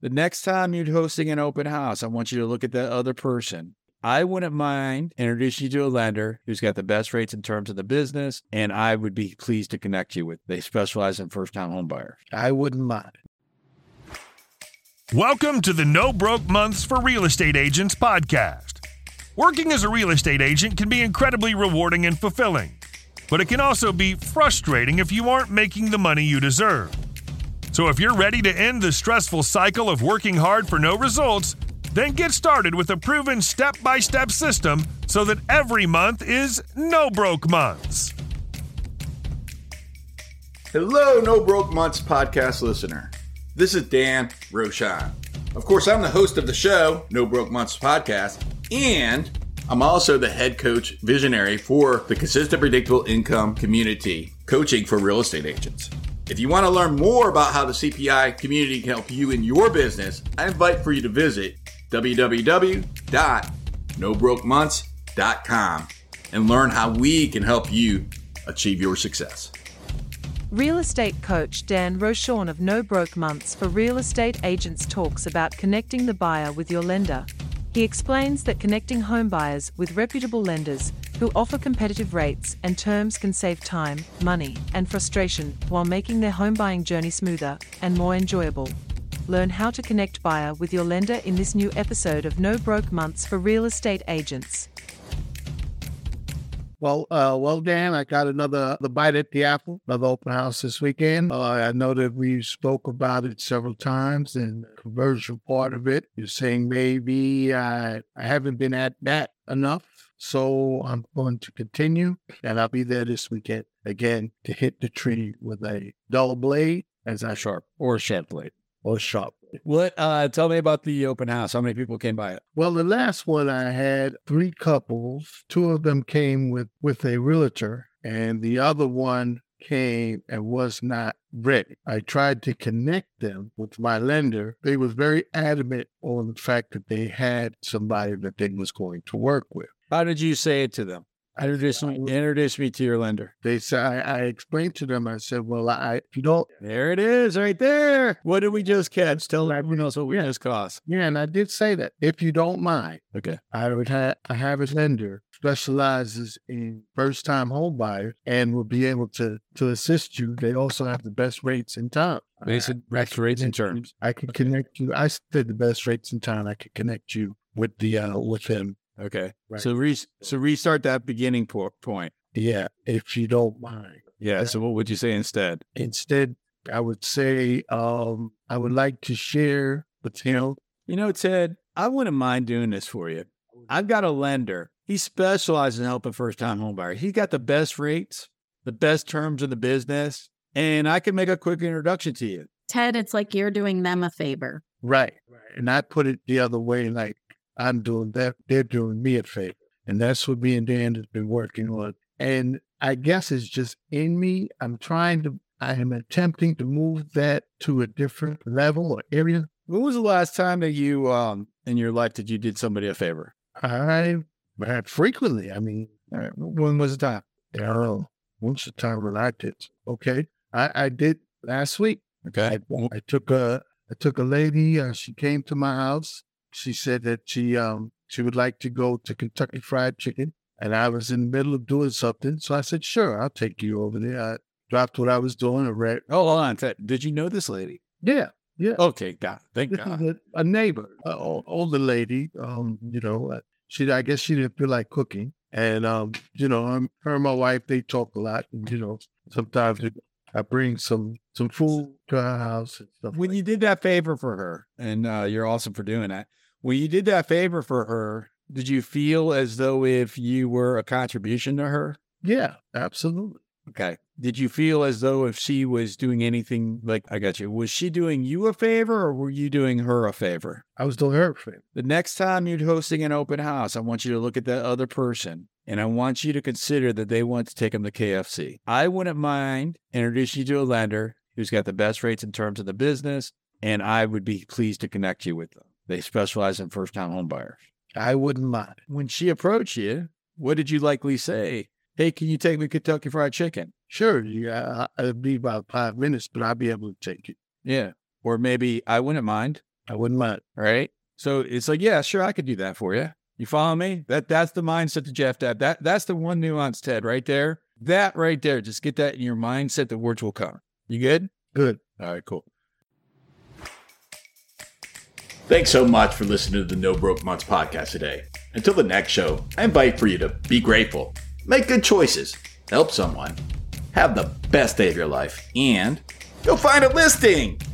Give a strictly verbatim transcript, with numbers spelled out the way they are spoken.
The next time you're hosting an open house, I want you to look at that other person. I wouldn't mind introducing you to a lender who's got the best rates and terms in the business, and I would be pleased to connect you with. They specialize in first-time home buyers. I wouldn't mind. Welcome to the No Broke Months for Real Estate Agents podcast. Working as a real estate agent can be incredibly rewarding and fulfilling, but it can also be frustrating if you aren't making the money you deserve. So if you're ready to end the stressful cycle of working hard for no results, then get started with a proven step-by-step system so that every month is No Broke Months. Hello, No Broke Months podcast listener. This is Dan Rochon. Of course, I'm the host of the show, No Broke Months podcast, and I'm also the head coach visionary for the Consistent Predictable Income Community, coaching for real estate agents. If you want to learn more about how the C P I community can help you in your business, I invite for you to visit w w w dot no broke months dot com and learn how we can help you achieve your success. Real estate coach Dan Rochon of No Broke Months for Real Estate Agents talks about connecting the buyer with your lender. He explains that connecting home buyers with reputable lenders who offer competitive rates and terms can save time, money, and frustration while making their home buying journey smoother and more enjoyable. Learn how to connect buyer with your lender in this new episode of No Broke Months for Real Estate Agents. Well, uh, well, Dan, I got another the bite at the apple, another open house this weekend. Uh, I know that we spoke about it several times, and the conversion part of it, you're saying maybe I, I haven't been at that enough, so I'm going to continue, and I'll be there this weekend again to hit the tree with a dull blade as I sharp or sharp blade. Or shop. What? Uh, tell me about the open house. How many people came by it? Well, the last one I had three couples. Two of them came with, with a realtor, and the other one came and was not ready. I tried to connect them with my lender. They was very adamant on the fact that they had somebody that they was going to work with. How did you say it to them? Introduce me, introduce me to your lender. They said, I, I explained to them, I said, well, I, if you don't. There it is right there. What did we just catch? Tell everyone else what we yeah. just cost. Yeah, and I did say that. If you don't mind. Okay. I would have, I have a lender specializes in first-time home buyers and will be able to, to assist you. They also have the best rates in time. They said best rates and terms. I could okay. connect you. I said the best rates in time. I could connect you with the, uh, with him. Okay. Right. So re- so restart that beginning po- point. Yeah, if you don't mind. Yeah, yeah. So what would you say instead? Instead, I would say um, I would like to share with him. You know, Ted, I wouldn't mind doing this for you. I've got a lender. He specializes in helping first-time homebuyers. He's got the best rates, the best terms in the business, and I can make a quick introduction to you. Ted, it's like you're doing them a favor. Right. And I put it the other way, like, I'm doing that. They're doing me a favor. And that's what me and Dan has been working on. And I guess it's just in me. I'm trying to, I am attempting to move that to a different level or area. When was the last time that you, um, in your life, that you did somebody a favor? I, I frequently. I mean, right. When was the time? I don't know. When's the time when I did? Okay. I, I did last week. Okay. I, I took a, I took a lady. Uh, she came to my house. She said that she um she would like to go to Kentucky Fried Chicken, and I was in the middle of doing something, so I said, "Sure, I'll take you over there." I dropped what I was doing. And read. Oh, hold on, Ted. Did you know this lady? Yeah, yeah. Okay, God, thank this God. Is a, a neighbor, an older lady. Um, you know, she I guess she didn't feel like cooking, and um, you know, I'm, her and my wife, they talk a lot, and you know, sometimes it, I bring some some food to her house and stuff. When like you did that favor for her, and uh, you're awesome for doing that. When you did that favor for her, did you feel as though if you were a contribution to her? Yeah, absolutely. Okay. Did you feel as though if she was doing anything, like, I got you, was she doing you a favor or were you doing her a favor? I was doing her a favor. The next time you're hosting an open house, I want you to look at that other person. And I want you to consider that they want to take them to K F C. I wouldn't mind introducing you to a lender who's got the best rates and terms in the business, and I would be pleased to connect you with them. They specialize in first-time home buyers. I wouldn't mind. When she approached you, what did you likely say? Hey, can you take me to Kentucky Fried Chicken? Sure. Yeah, it'll be about five minutes, but I'll be able to take it. Yeah. Or maybe I wouldn't mind. I wouldn't mind. Right. So it's like, yeah, sure. I could do that for you. You follow me? That that's the mindset that you have to have. That that's the one nuance, Ted, right there. That right there. Just get that in your mindset. The words will come. You good? Good. All right, cool. Thanks so much for listening to the No Broke Months podcast today. Until the next show, I invite for you to be grateful, make good choices, help someone, have the best day of your life, and go find a listing.